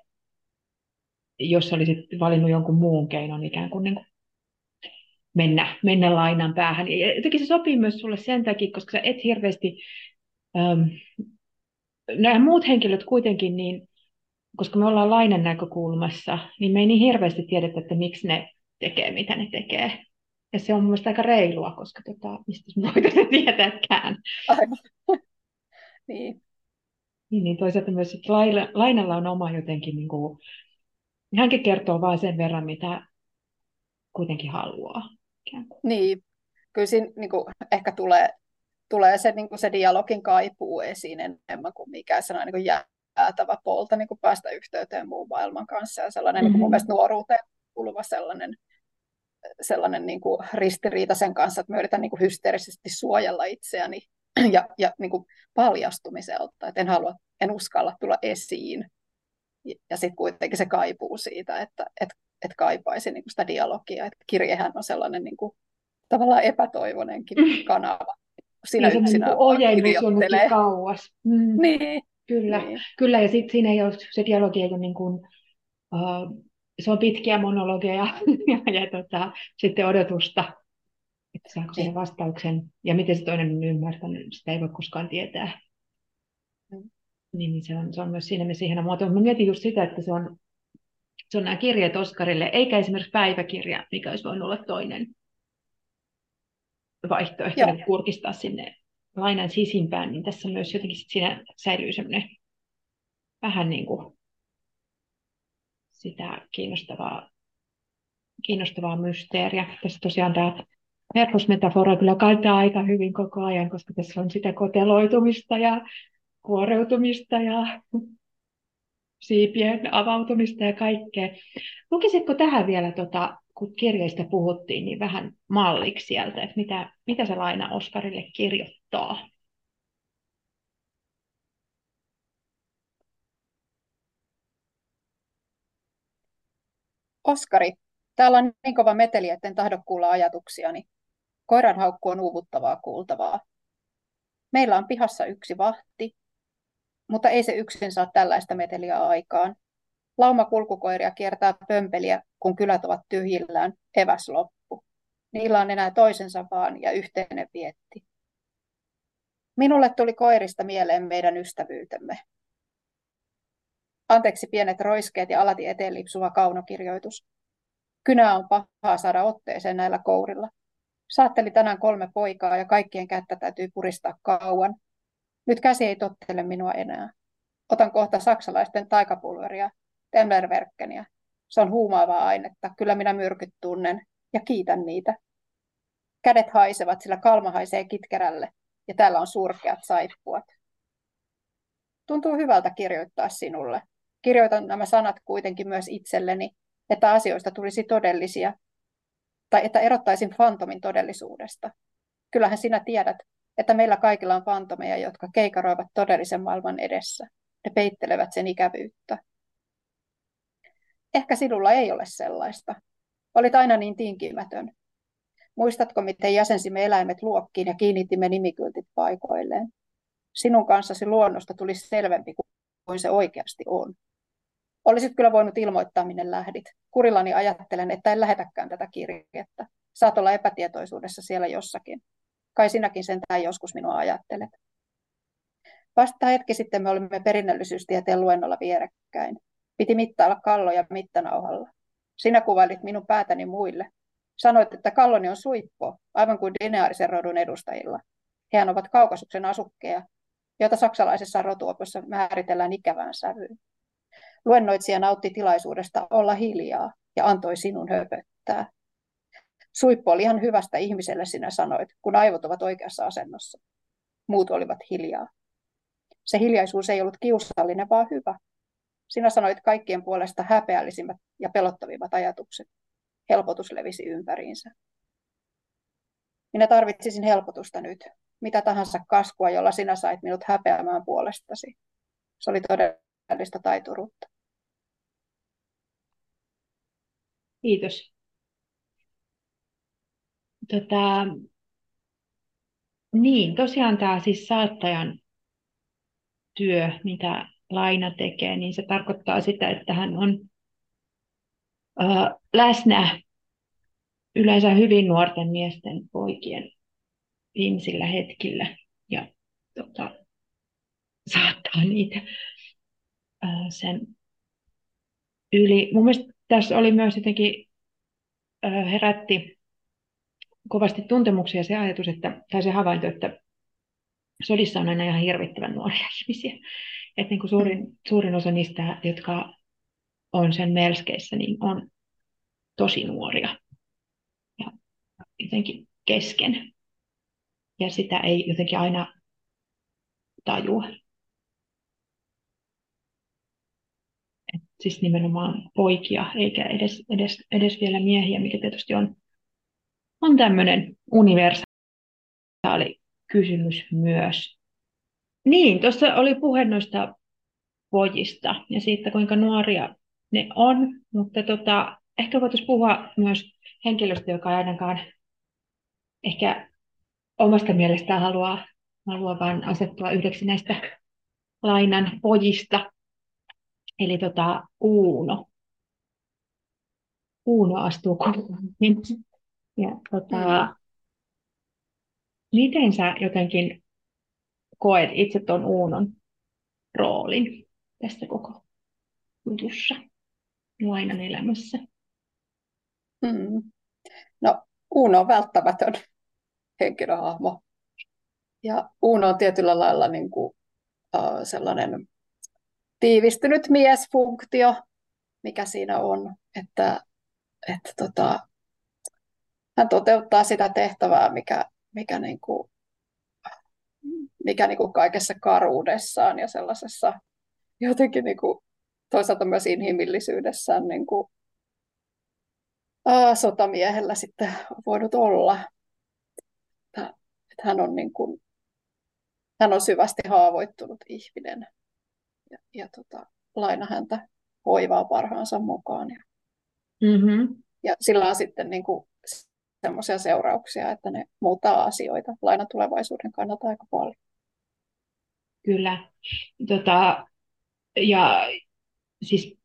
jos olisit valinnut jonkun muun keinon ikään kuin niinku mennä Lainan päähän. Ja jotenkin se sopii myös sulle sen takia, koska sä et hirveästi, nämä muut henkilöt kuitenkin, niin, koska me ollaan Lainan näkökulmassa, niin me ei niin hirveästi tiedetä, että miksi ne tekee, mitä ne tekee. Ja se on mun mielestä aika reilua, koska mistä me voitaisiin tietääkään. Aivan. Niin. Niin toisaalta myös sit Lainalla on oma jotenkin, niin kuin, hänkin kertoo vaan sen verran, mitä kuitenkin haluaa. Niin, kyllä siinä niin kuin, ehkä tulee se, niin kuin, se dialogin kaipuu esiin enemmän kuin mikään sellainen niin kuin jäätävä polta niin kuin päästä yhteyteen muun maailman kanssa ja sellainen niin kuin, mun mielestä nuoruuteen kuuluva sellainen niin kuin ristiriita sen kanssa, että me yritän niin kuin hysteerisesti suojella itseäni ja niin kuin paljastumiselta, että en uskalla tulla esiin. Ja sitten kuitenkin se kaipuu siitä, että kaipaisi niin kuin sitä dialogia. Että kirjehän on sellainen niin kuin, tavallaan epätoivoinenkin kanava. Sinä yksinään kirjoittelee. Kauas. Niin. Kyllä. Niin. Kyllä, ja sitten siinä ei ole se dialogi, ei ole niin kuin, se on pitkiä monologeja ja sitten odotusta, että saako sen vastauksen. Ja miten se toinen on ymmärtänyt, sitä ei voi koskaan tietää. Niin se on myös siinä mielessä ihana muoto. Mä mietin just sitä, että se on nämä kirjeet Oskarille, eikä esimerkiksi päiväkirja, mikä olisi voinut olla toinen vaihtoehto, että kurkistaa sinne Lainan sisimpään. Niin tässä myös jotenkin siinä säilyy semmoinen vähän niin kuin sitä kiinnostavaa mysteeriä. Tässä tosiaan tämä verhosmetafora kyllä kantaa aika hyvin koko ajan, koska tässä on sitä koteloitumista ja kuoreutumista ja siipien avautumista ja kaikkea. Lukisitko tähän vielä, kun kirjeistä puhuttiin, niin vähän malliksi sieltä, että mitä se Laina Oskarille kirjoittaa? Oskari, täällä on niin kova meteli, etten tahdo kuulla ajatuksiani. Koiran haukku on uuvuttavaa kuultavaa. Meillä on pihassa yksi vahti, mutta ei se yksin saa tällaista meteliä aikaan. Lauma kulkukoiria kiertää pömpeliä, kun kylät ovat tyhjillään, eväs loppu. Niillä on enää toisensa vaan ja yhteinen vietti. Minulle tuli koirista mieleen meidän ystävyytemme. Anteeksi pienet roiskeet ja alati eteen lipsuva kaunokirjoitus. Kynää on pahaa saada otteeseen näillä kourilla. Saatteli tänään 3 poikaa ja kaikkien kättä täytyy puristaa kauan. Nyt käsi ei tottele minua enää. Otan kohta saksalaisten taikapulveria, Spengler-verkkeniä. Se on huumaavaa ainetta. Kyllä minä myrkyt tunnen ja kiitän niitä. Kädet haisevat, sillä kalma haisee kitkerälle ja täällä on surkeat saippuat. Tuntuu hyvältä kirjoittaa sinulle. Kirjoitan nämä sanat kuitenkin myös itselleni, että asioista tulisi todellisia tai että erottaisin fantomin todellisuudesta. Kyllähän sinä tiedät, että meillä kaikilla on fantomeja, jotka keikaroivat todellisen maailman edessä. Ne peittelevät sen ikävyyttä. Ehkä sinulla ei ole sellaista. Olit aina niin tinkimätön. Muistatko, miten jäsensimme eläimet luokkiin ja kiinnitimme nimikyltit paikoilleen? Sinun kanssasi luonnosta tuli selvempi kuin se oikeasti on. Olisit kyllä voinut ilmoittaa, minne lähdit. Kurillani ajattelen, että en lähetäkään tätä kirjettä. Saat olla epätietoisuudessa siellä jossakin. Kai sinäkin sentään joskus minua ajattelet. Vasta hetki sitten me olimme perinnöllisyystieteen luennolla vierekkäin. Piti mittailla kalloja mittanauhalla. Sinä kuvailit minun päätäni muille. Sanoit, että kalloni on suippo, aivan kuin lineaarisen rodun edustajilla. Hehän ovat Kaukasuksen asukkeja, joita saksalaisessa rotuopossa määritellään ikävään sävyyn. Luennoitsija nautti tilaisuudesta olla hiljaa ja antoi sinun höpöttää. Suippo oli ihan hyvästä ihmiselle, sinä sanoit, kun aivot ovat oikeassa asennossa. Muut olivat hiljaa. Se hiljaisuus ei ollut kiusallinen, vaan hyvä. Sinä sanoit kaikkien puolesta häpeällisimmät ja pelottavimmat ajatukset. Helpotus levisi ympäriinsä. Minä tarvitsisin helpotusta nyt. Mitä tahansa kaskua, jolla sinä sait minut häpeämään puolestasi. Se oli todellista taituruutta. Kiitos. Niin, tosiaan tämä siis saattajan työ, mitä Laina tekee, niin se tarkoittaa sitä, että hän on läsnä yleensä hyvin nuorten miesten poikien viimeisillä hetkillä ja saattaa niitä sen yli. Mun mielestä tässä oli myös jotenkin herätti kovasti tuntemuksia se ajatus, tai se havainto, että sodissa on aina ihan hirvittävän nuoria ihmisiä. Että niin kuin suurin osa niistä, jotka on sen melskeissä, niin on tosi nuoria ja jotenkin kesken. Ja sitä ei jotenkin aina tajua. Et siis nimenomaan poikia, eikä edes vielä miehiä, mikä tietysti on tämmöinen universaali kysymys myös. Niin, tuossa oli puhe noista pojista ja siitä, kuinka nuoria ne on, mutta ehkä voitaisiin puhua myös henkilöstä, joka ei ainakaan ehkä omasta mielestään haluaa vaan asettua yhdeksi näistä Lainan pojista, eli Uuno. Uuno astuu kouluun. Ja miten sä jotenkin koet itse tuon Uunon roolin tässä koko jutussa, Lainan elämässä? No, Uuno on välttämätön henkilöhahmo. Ja Uuno on tietyllä lailla niin kuin, sellainen tiivistynyt miesfunktio, mikä siinä on, että hän toteuttaa sitä tehtävää, mikä kaikessa karuudessaan ja sellaisessa jotenkin niin kuin, toisaalta myös inhimillisyydessään niin kuin, sotamiehellä sitten voinut olla. Hän on, niin kuin, hän on syvästi haavoittunut ihminen ja Laina häntä hoivaa parhaansa mukaan. Ja sillä on sitten niin kuin semmoisia seurauksia, että ne muuttaa asioita Lainan tulevaisuuden kannalta aika paljon. Kyllä. Ja siis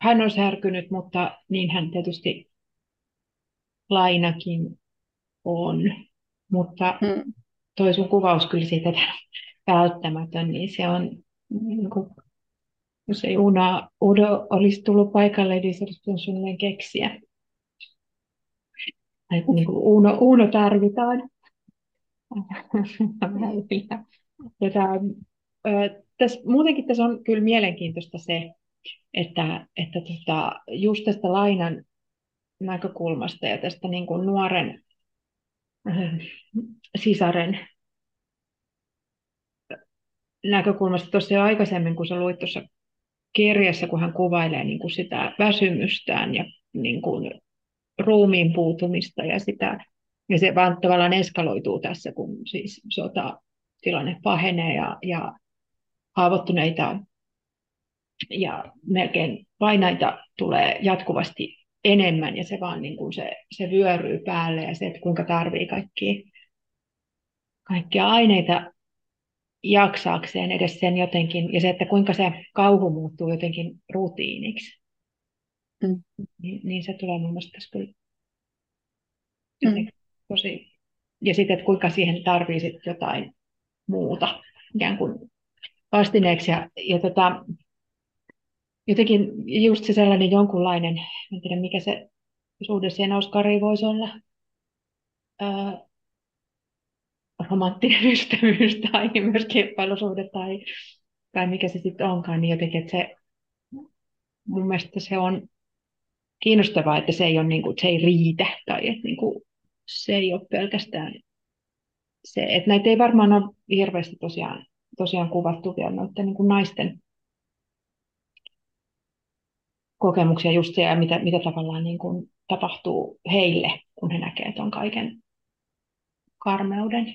hän on särkynyt, mutta niin hän tietysti Lainakin on. Mutta toi sun kuvaus kyllä siitä välttämätön, niin se on, niin kuin, jos ei Udo olisi tullut paikalle, niin se olisi sellainen keksiä. Että niin kuin Uno tarvitaan. Tässä, muutenkin tässä on kyllä mielenkiintoista se, Että just tästä Lainan näkökulmasta ja tästä niin kuin nuoren sisaren näkökulmasta tuossa jo aikaisemmin, kun sä luit tuossa kirjassa, kun hän kuvailee niin kuin sitä väsymystään ja niin kuin ruumiin puutumista ja sitä. Ja se vaan tavallaan eskaloituu tässä, kun siis sotatilanne pahenee ja haavoittuneita ja melkein vainaita tulee jatkuvasti enemmän ja se vaan niin kuin se vyöryy päälle ja se, että kuinka tarvii kaikkia aineita jaksaakseen edes sen jotenkin ja se, että kuinka se kauhu muuttuu jotenkin rutiiniksi. Mm. Niin se tulee mun mielestä tässä kyllä tosi. Ja sitten, että kuinka siihen tarvii sit jotain muuta ikään kuin vastineeksi ja jotenkin just se sellainen jonkunlainen, en tiedä mikä se suhde siihen Oskariin voisi olla, romanttinen ystävyys tai myös kilpailusuhde tai mikä se sitten onkaan, niin jotenkin, että se mun mielestä se on kiinnostavaa, että se ei ole niin kuin, se ei riitä tai että niin kuin, se ei ole pelkästään se, että näitä ei varmaan ole hirveästi tosiaan kuvattu vielä noiden niin kuin naisten kokemuksia just se, mitä tavallaan niin kuin tapahtuu heille, kun he näkevät tuon kaiken karmeuden.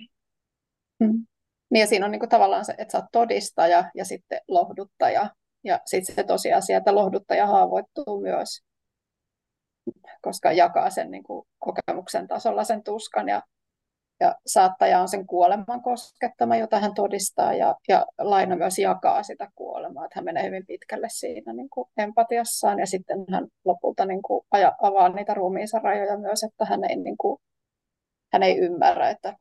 Mm. Ja siinä on niin kuin tavallaan se, että sä oot todistaja ja sitten lohduttaja. Ja sitten se tosiasia, että lohduttaja haavoittuu myös, koska jakaa sen niin kuin kokemuksen tasolla sen tuskan. Ja saattaja on sen kuoleman koskettama, jota hän todistaa, ja Laina myös jakaa sitä kuolemaa. Että hän menee hyvin pitkälle siinä niin kuin empatiassaan, ja sitten hän lopulta niin kuin avaa niitä ruumiinsa rajoja myös, että hän ei ymmärrä, että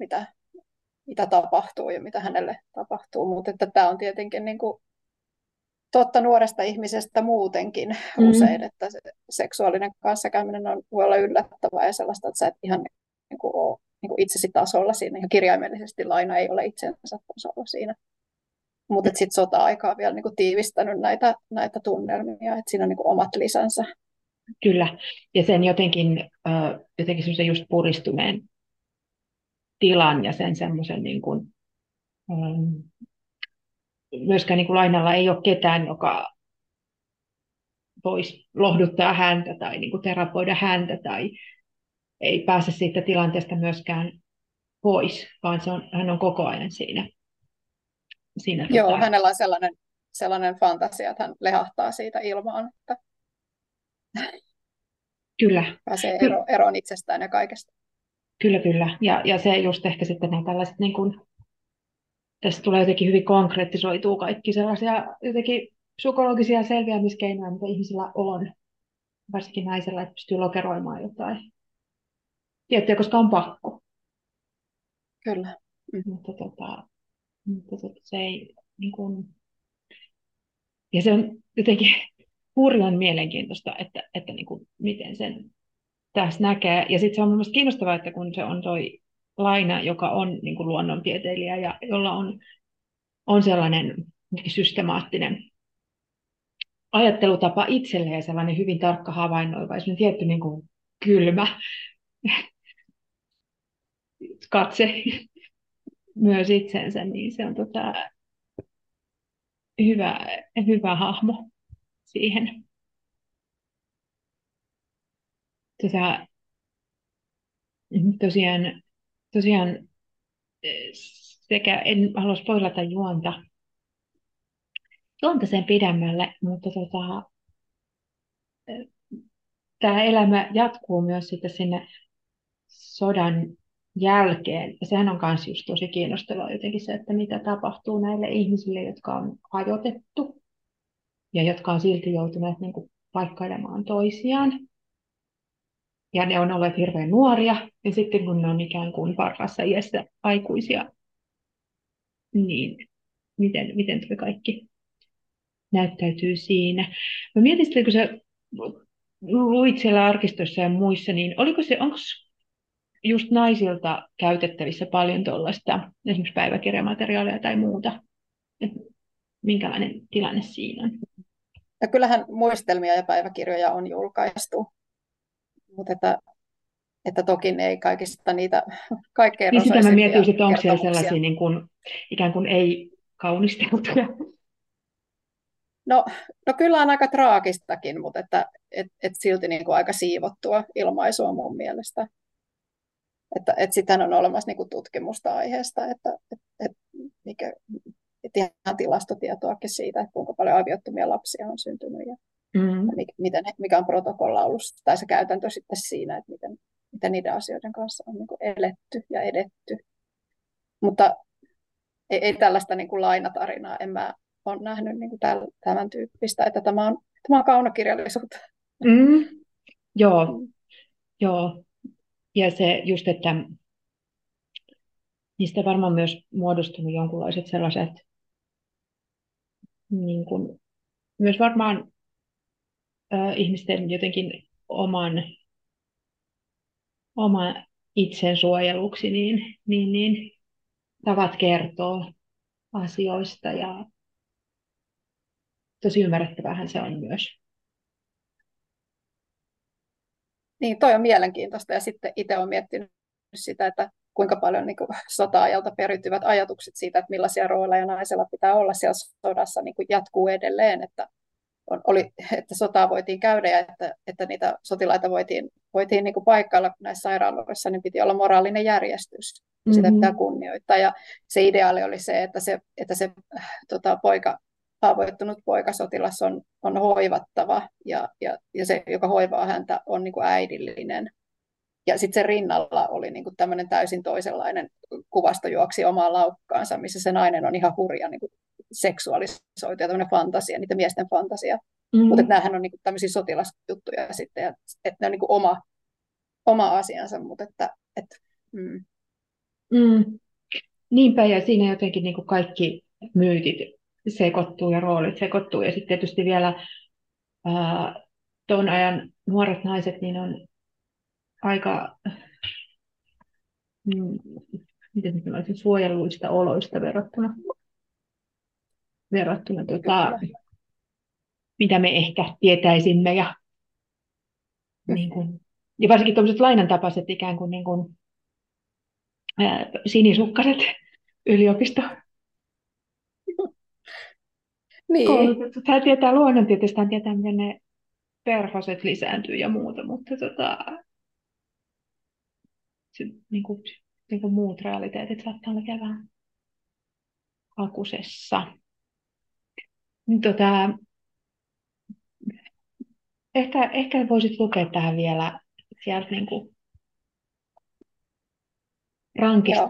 mitä tapahtuu ja mitä hänelle tapahtuu. Mutta tämä on tietenkin niin kuin totta nuoresta ihmisestä muutenkin usein, että se seksuaalinen kanssakäyminen voi olla yllättävää ja sellaista, että sä et ihan niin kuin ole niin itsesi tasolla siinä. Ja kirjaimellisesti Laina ei ole itsensä tasolla siinä. Mutta sitten sota-aika on vielä niin kuin tiivistänyt näitä tunnelmia, että siinä on niin kuin omat lisänsä. Kyllä, ja sen jotenkin semmoisen just puristuneen tilan ja sen semmoisen niin kuin, myöskään niin kuin Lainalla ei ole ketään, joka voisi lohduttaa häntä tai niin kuin terapoida häntä tai ei pääse siitä tilanteesta myöskään pois, vaan hän on koko ajan siinä. Joo, hänellä on sellainen fantasia, että hän lehahtaa siitä ilmaan, että kyllä. Pääsee eroon itsestään ja kaikesta. Kyllä. Ja se just ehkä sitten nämä tällaiset, niin kuin, tässä tulee jotenkin hyvin konkretisoituu kaikki sellaisia jotenkin psykologisia selviämiskeinoja, mitä ihmisillä on, varsinkin naisella, että pystyy lokeroimaan jotain. Tiettyä, koska on pakko. Kyllä. Mutta se ei niin kuin. Ja se on jotenkin hurjan mielenkiintoista, että niin kuin, miten sen tässä näkee. Ja sitten se on mun mielestä kiinnostavaa, että kun se on toi Laina, joka on niin kuin luonnontieteilijä ja jolla on sellainen systemaattinen ajattelutapa itselleen ja sellainen hyvin tarkka havainnoivaisuus, tietty niin kuin kylmä katse myös itsensä, niin se on hyvä hahmo siihen. Tosiaan sekä en halua spoilata juonta sen pidemmälle, mutta tämä elämä jatkuu myös sitten sinne sodan jälkeen. Ja sehän on myös just tosi kiinnostavaa jotenkin se, että mitä tapahtuu näille ihmisille, jotka on hajotettu ja jotka on silti joutuneet niin kuin paikkailemaan toisiaan. Ja ne on olleet hirveän nuoria, ja sitten kun ne on ikään kuin parhaassa iässä aikuisia, niin miten tuo kaikki näyttäytyy siinä. Mä mietin sitten, kun sä luit siellä arkistoissa ja muissa, niin onko just naisilta käytettävissä paljon tuollaista esimerkiksi päiväkirjamateriaalia tai muuta? Et minkälainen tilanne siinä on? Ja kyllähän muistelmia ja päiväkirjoja on julkaistu, mutta että toki ne ei kaikista niitä kaikkein rosaisimpia kertomuksia. Sitä mä mietin, että onko siellä sellaisia niin kuin, ikään kuin ei kaunisteltuja. No kyllä on aika traagistakin, mutta että silti niin kuin aika siivottua ilmaisua mun mielestä. Että sitähän on olemassa niin kuin tutkimusta aiheesta, että ihan tilastotietoakin siitä, että kuinka paljon aviottomia lapsia on syntynyt ja mikä on protokolla ollut, tai se käytäntö sitten siinä, että mitä niiden asioiden kanssa on niin kuin eletty ja edetty. Mutta ei tällaista niin kuin lainatarinaa, en mä ole nähnyt niin kuin tämän tyyppistä, että tämä on kaunokirjallisuutta. Joo. Ja se just, että niistä varmaan myös muodostunut jonkinlaiset sellaiset, niin kuin, myös varmaan ihmisten jotenkin oman itsen suojeluksi, niin tavat kertoo asioista ja tosi ymmärrettävähän se on myös. Niin, toi on mielenkiintoista, ja sitten itse olen miettinyt sitä, että kuinka paljon niin kuin sota-ajalta periytyvät ajatukset siitä, että millaisia rooleja naisella pitää olla siellä sodassa, niin kuin jatkuu edelleen, että sotaa voitiin käydä ja että niitä sotilaita voitiin niin kuin paikkailla, kun näissä sairaaloissa niin piti olla moraalinen järjestys, sitä pitää kunnioittaa, ja se ideaali oli se, että se poika, haavoittunut poikasotilas on hoivattava ja se, joka hoivaa häntä, on niin kuin äidillinen. Ja sitten sen rinnalla oli niin kuin tämmöinen täysin toisenlainen kuvastojuoksi omaan laukkaansa, missä se nainen on ihan hurja niin kuin seksuaalisoitu ja tämmöinen fantasia, niitä miesten fantasia. Mutta näähän on niin kuin tämmöisiä sotilasjuttuja sitten, ja että ne on niin kuin oma asiansa, mutta Niinpä, ja siinä jotenkin niin kuin kaikki myytit sekoittuu ja roolit sekoittuu. Ja sitten tietysti vielä tuon ajan nuoret naiset niin on aika suojeluista oloista verrattuna mitä me ehkä tietäisimme. Ja, niin kuin, ja varsinkin tuollaiset lainantapaiset ikään kuin, sinisukkaiset yliopisto. Niin. Hän tietää luonnontieteestä, hän tietää, miten ne perhoset lisääntyy ja muuta, mutta niin kuin muut realiteetit saattaa olla vähän hakusessa. Ehkä voisit lukea tähän vielä sieltä niin kuin rankista.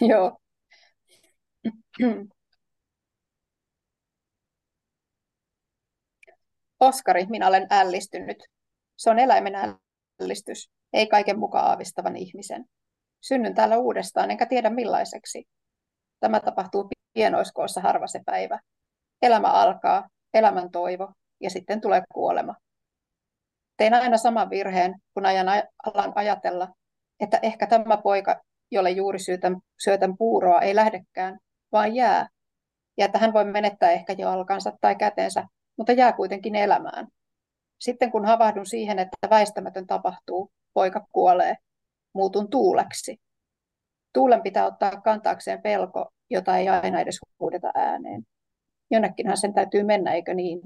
Joo. Oskari, minä olen ällistynyt. Se on eläimen ällistys, ei kaiken mukaan aavistavan ihmisen. Synnyn täällä uudestaan, enkä tiedä millaiseksi. Tämä tapahtuu pienoiskoossa harva se päivä. Elämä alkaa, elämän toivo, ja sitten tulee kuolema. Tein aina saman virheen, kun alan ajatella, että ehkä tämä poika, jolle juuri syötän puuroa, ei lähdekään, vaan jää. Ja että hän voi menettää ehkä jalkansa tai kätensä, mutta jää kuitenkin elämään. Sitten kun havahdun siihen, että väistämätön tapahtuu, poika kuolee, muutun tuuleksi. Tuulen pitää ottaa kantaakseen pelko, jota ei aina edes huudeta ääneen. Jonnekinhan sen täytyy mennä, eikö niin?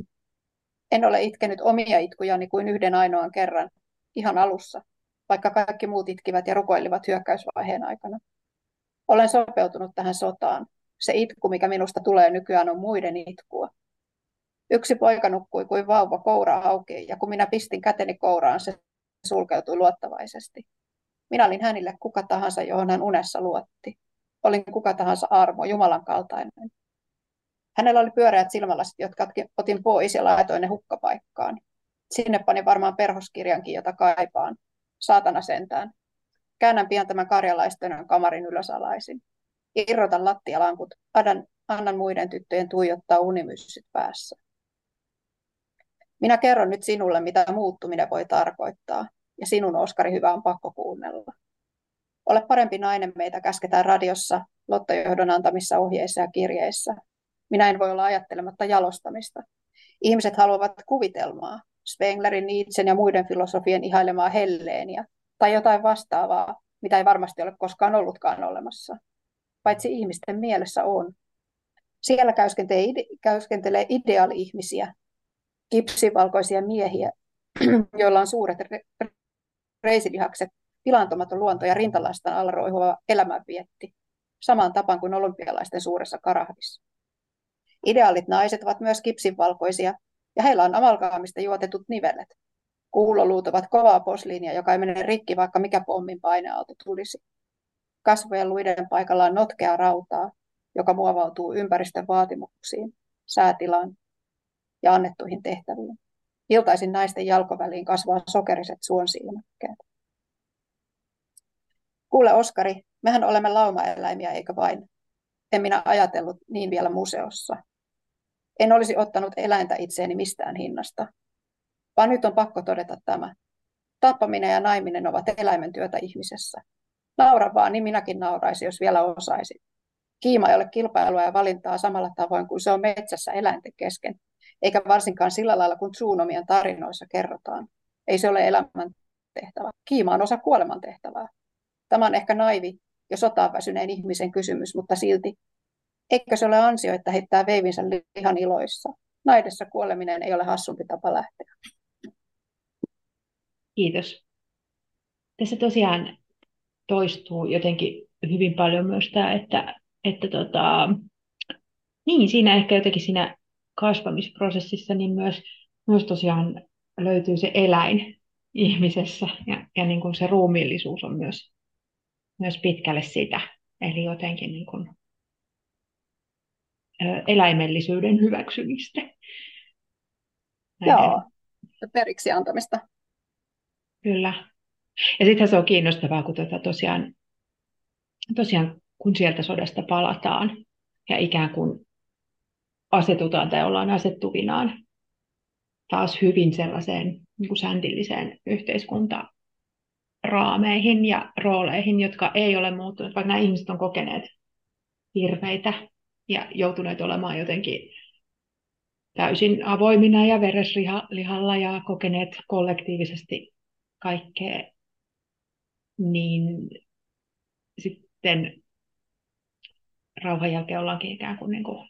En ole itkenyt omia itkujani kuin yhden ainoan kerran, ihan alussa, vaikka kaikki muut itkivät ja rukoilivat hyökkäysvaiheen aikana. Olen sopeutunut tähän sotaan. Se itku, mikä minusta tulee nykyään, on muiden itkua. Yksi poika nukkui kuin vauva koura auki, ja kun minä pistin käteni kouraan, se sulkeutui luottavaisesti. Minä olin hänille kuka tahansa, johon hän unessa luotti. Olin kuka tahansa armo, Jumalan kaltainen. Hänellä oli pyöreät silmälasit, jotka otin pois ja laitoin ne hukkapaikkaan. Sinne panin varmaan perhoskirjankin, jota kaipaan. Saatana sentään. Käännän pian tämän karjalaistönön kamarin ylösalaisin. Irrotan lattialankut, annan muiden tyttöjen tuijottaa unimyssyt päässä. Minä kerron nyt sinulle, mitä muuttuminen voi tarkoittaa, ja sinun, Oskari, hyvä, on pakko kuunnella. Ole parempi nainen, meitä käsketään radiossa, Lottojohdon antamissa ohjeissa ja kirjeissä. Minä en voi olla ajattelematta jalostamista. Ihmiset haluavat kuvitelmaa, Spenglerin, Nietzschen ja muiden filosofien ihailemaa helleeniä, tai jotain vastaavaa, mitä ei varmasti ole koskaan ollutkaan olemassa. Paitsi ihmisten mielessä on. Siellä käyskentelee ideaali-ihmisiä, kipsivalkoisia miehiä, joilla on suuret reisilihakset, pilaantumaton luonto ja rintalastan alla roihuva elämänvietti, samaan tapaan kuin olympialaisten suuressa karahdissa. Ideaalit naiset ovat myös kipsivalkoisia, ja heillä on amalgaamista juotetut nivelet. Kuuloluut ovat kovaa posliinia, joka ei mene rikki, vaikka mikä pommin paineaalto tulisi. Kasvojen luiden paikalla on notkea rautaa, joka muovautuu ympäristön vaatimuksiin, säätilaan ja annettuihin tehtäviin. Iltaisin naisten jalkoväliin kasvaa sokeriset suonsilmäkkeet. Kuule Oskari, mehän olemme laumaeläimiä eikä vain. En minä ajatellut niin vielä museossa. En olisi ottanut eläintä itseeni mistään hinnasta. Vaan nyt on pakko todeta tämä. Tappaminen ja naiminen ovat eläimen työtä ihmisessä. Naura vaan, niin minäkin nauraisin, jos vielä osaisin. Kiima ei ole kilpailua ja valintaa samalla tavoin kuin se on metsässä eläinten kesken. Eikä varsinkaan sillä lailla, kun Trunomien tarinoissa kerrotaan. Ei se ole elämäntehtävä. Kiima on osa kuolemantehtävää. Tämä on ehkä naivi ja sotaan väsyneen ihmisen kysymys, mutta silti. Eikö se ole ansio, että heittää veivinsä lihan iloissa? Naidessa kuoleminen ei ole hassumpi tapa lähteä. Kiitos. Tässä tosiaan toistuu jotenkin hyvin paljon myös tämä, että siinä ehkä jotenkin siinä kasvamisprosessissa niin myös tosiaan löytyy se eläin ihmisessä ja niin kuin se ruumiillisuus on myös pitkälle sitä, eli jotenkin niin kuin eläimellisyyden hyväksymistä. Joo, periksi antamista. Kyllä. Ja sittenhän se on kiinnostavaa, kun tosiaan kun sieltä sodasta palataan ja ikään kuin asetutaan tai ollaan asettuvinaan taas hyvin sellaiseen niin kuin säntilliseen yhteiskuntaraameihin ja rooleihin, jotka ei ole muuttunut, vaikka nämä ihmiset on kokeneet hirveitä ja joutuneet olemaan jotenkin täysin avoimina ja vereslihalla ja kokeneet kollektiivisesti kaikkea, niin sitten rauhan jälkeen ollaankin ikään kuin, niin kuin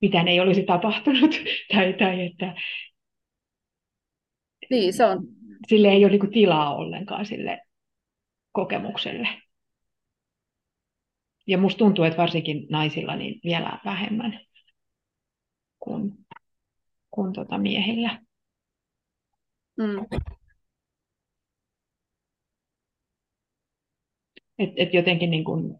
mitään ei olisi tapahtunut. tai että niin, se on. Sille ei ole niin kuin tilaa ollenkaan sille kokemukselle. Ja musta tuntuu, että varsinkin naisilla niin vielä vähemmän kuin miehillä. Mm. Et jotenkin niin kuin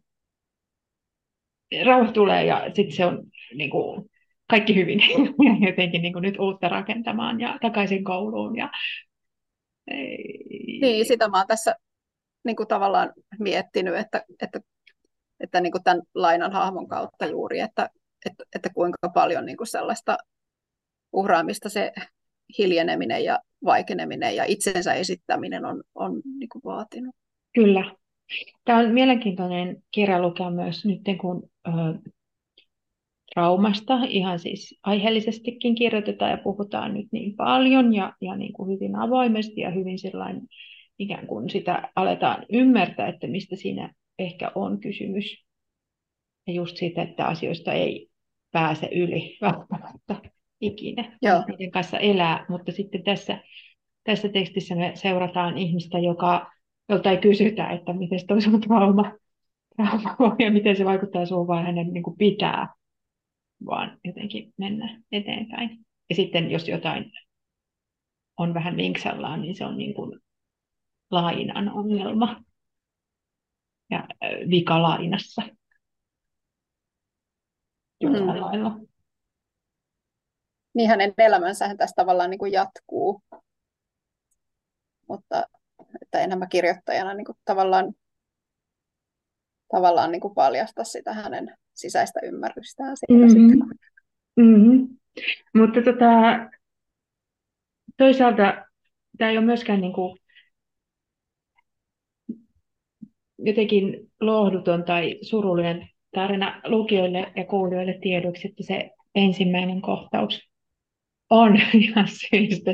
rauha tulee ja sitten se on niin kuin kaikki hyvin. Ja jotenkin niin kuin nyt uutta rakentamaan ja takaisin kouluun. Ja niin, sitä mä oon tässä niin kuin tavallaan miettinyt, että niin kuin tämän Lainan hahmon kautta juuri, että kuinka paljon niin kuin sellaista uhraamista se hiljeneminen ja vaikeneminen ja itsensä esittäminen on niin kuin vaatinut. Kyllä. Tämä on mielenkiintoinen kirja lukea myös nyt, kun traumasta ihan siis aiheellisestikin kirjoitetaan ja puhutaan nyt niin paljon ja niin kuin hyvin avoimesti ja hyvin sillain ikään kuin sitä aletaan ymmärtää, että mistä siinä ehkä on kysymys. Ja just siitä, että asioista ei pääse yli välttämättä ikinä. Joo. Niiden kanssa elää, mutta sitten tässä tekstissä me seurataan ihmistä, jolta ei kysytä, että miten se on sun trauma on ja miten se vaikuttaa sun vaan hänen niin kuin pitää, vaan jotenkin mennä eteenpäin. Ja sitten jos jotain on vähän vinksellaan, niin se on niin kuin Lainan ongelma. Ja vika Lainassa. Jollain lailla. Niin hänen elämänsähän tässä tavallaan niin kuin jatkuu. Mutta että enhän mä kirjoittajana niin kuin tavallaan niin kuin paljasta sitä hänen sisäistä ymmärrystään siitä sitten. Mm-hmm. Mutta toisaalta tämä ei ole myöskään niin kuin jotenkin lohduton tai surullinen tarina lukijoille ja kuulijoille tiedoksi, että se ensimmäinen kohtaus on ihan syystä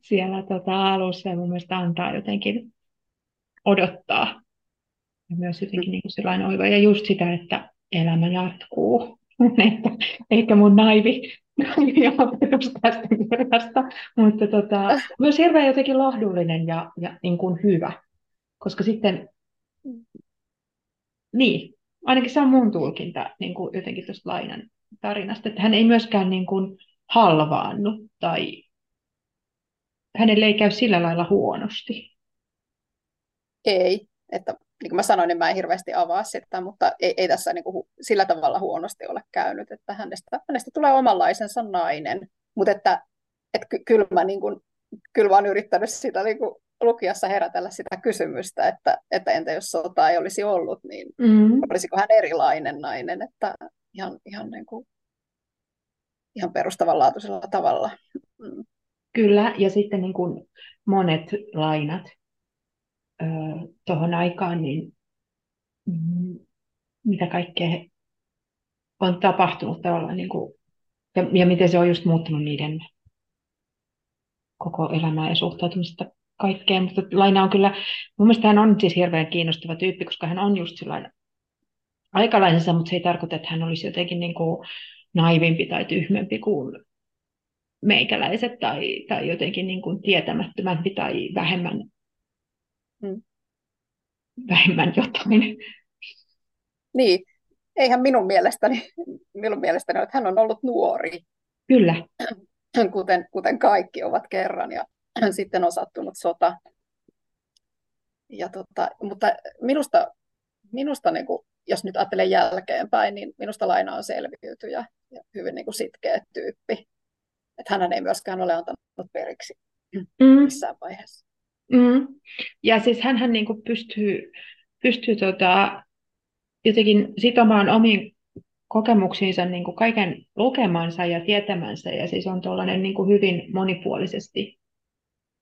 siellä alussa ja mun mielestä antaa jotenkin odottaa. Ja myös jotenkin niin kuin sellainen oiva. Ja just sitä, että elämä jatkuu. Ehkä mun naivi opetus tästä kirjasta. Mutta myös hirveän jotenkin lohdullinen ja niin kuin hyvä. Koska sitten, niin, ainakin se on mun tulkinta niin kuin jotenkin tuosta Lainan tarinasta. Että hän ei myöskään niin kuin halvaannut tai hänelle ei käy sillä lailla huonosti. Ei, että niin kuin mä sanoin, niin mä en hirveästi avaa sitä, mutta ei tässä niin kuin sillä tavalla huonosti ole käynyt, että hänestä tulee omanlaisensa nainen, mutta että kyllä mä oon yrittänyt sitä niin kuin lukijassa herätellä sitä kysymystä, että entä jos sotaa ei olisi ollut, niin olisiko hän erilainen nainen, että ihan niin kuin ihan perustavanlaatuisella tavalla. Mm. Kyllä, ja sitten niin kuin monet lainat tuohon aikaan, niin mitä kaikkea on tapahtunut tavallaan, niin kuin, ja miten se on just muuttanut niiden koko elämää ja suhtautumista kaikkeen. Mutta Laina on kyllä, mun mielestä hän on siis hirveän kiinnostava tyyppi, koska hän on just sellainen aikalaisensa, mutta se ei tarkoita, että hän olisi jotenkin niin kuin naivimpi tai tyhmempi kuin meikäläiset tai jotenkin niin kuin tietämättömämpi tai vähemmän jotain. Niin, eihän minun mielestäni, että hän on ollut nuori. Kyllä. Kuten kaikki ovat kerran ja sitten on sattunut sota. Ja mutta minusta niin kuin, jos nyt ajattelen jälkeenpäin, niin minusta Laina on selviytyjä ja hyvin niin kuin sitkeä tyyppi. Että hänhän ei myöskään ole antanut periksi missään vaiheessa. Mm. Ja siis hänhän niin kuin pystyy jotenkin sitomaan omiin kokemuksiinsa niin kuin kaiken lukemansa ja tietämänsä. Ja siis on tuollainen niin kuin hyvin monipuolisesti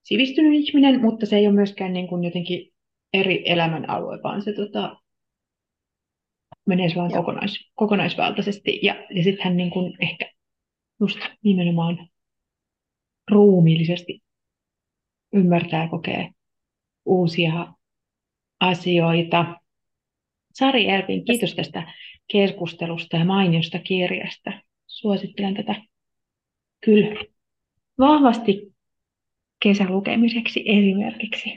sivistynyt ihminen, mutta se ei ole myöskään niin kuin jotenkin eri elämän alue, vaan se menee sellainen kokonaisvaltaisesti. Ja sitten hän niin kuin ehkä just nimenomaan ruumiillisesti ymmärtää ja kokee uusia asioita. Sari Elfving, kiitos tästä keskustelusta ja mainiosta kirjasta. Suosittelen tätä kyllä vahvasti kesälukemiseksi esimerkiksi.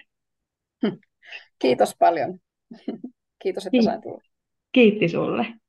Kiitos paljon. Kiitos, että sain tulla. Kiitti sulle.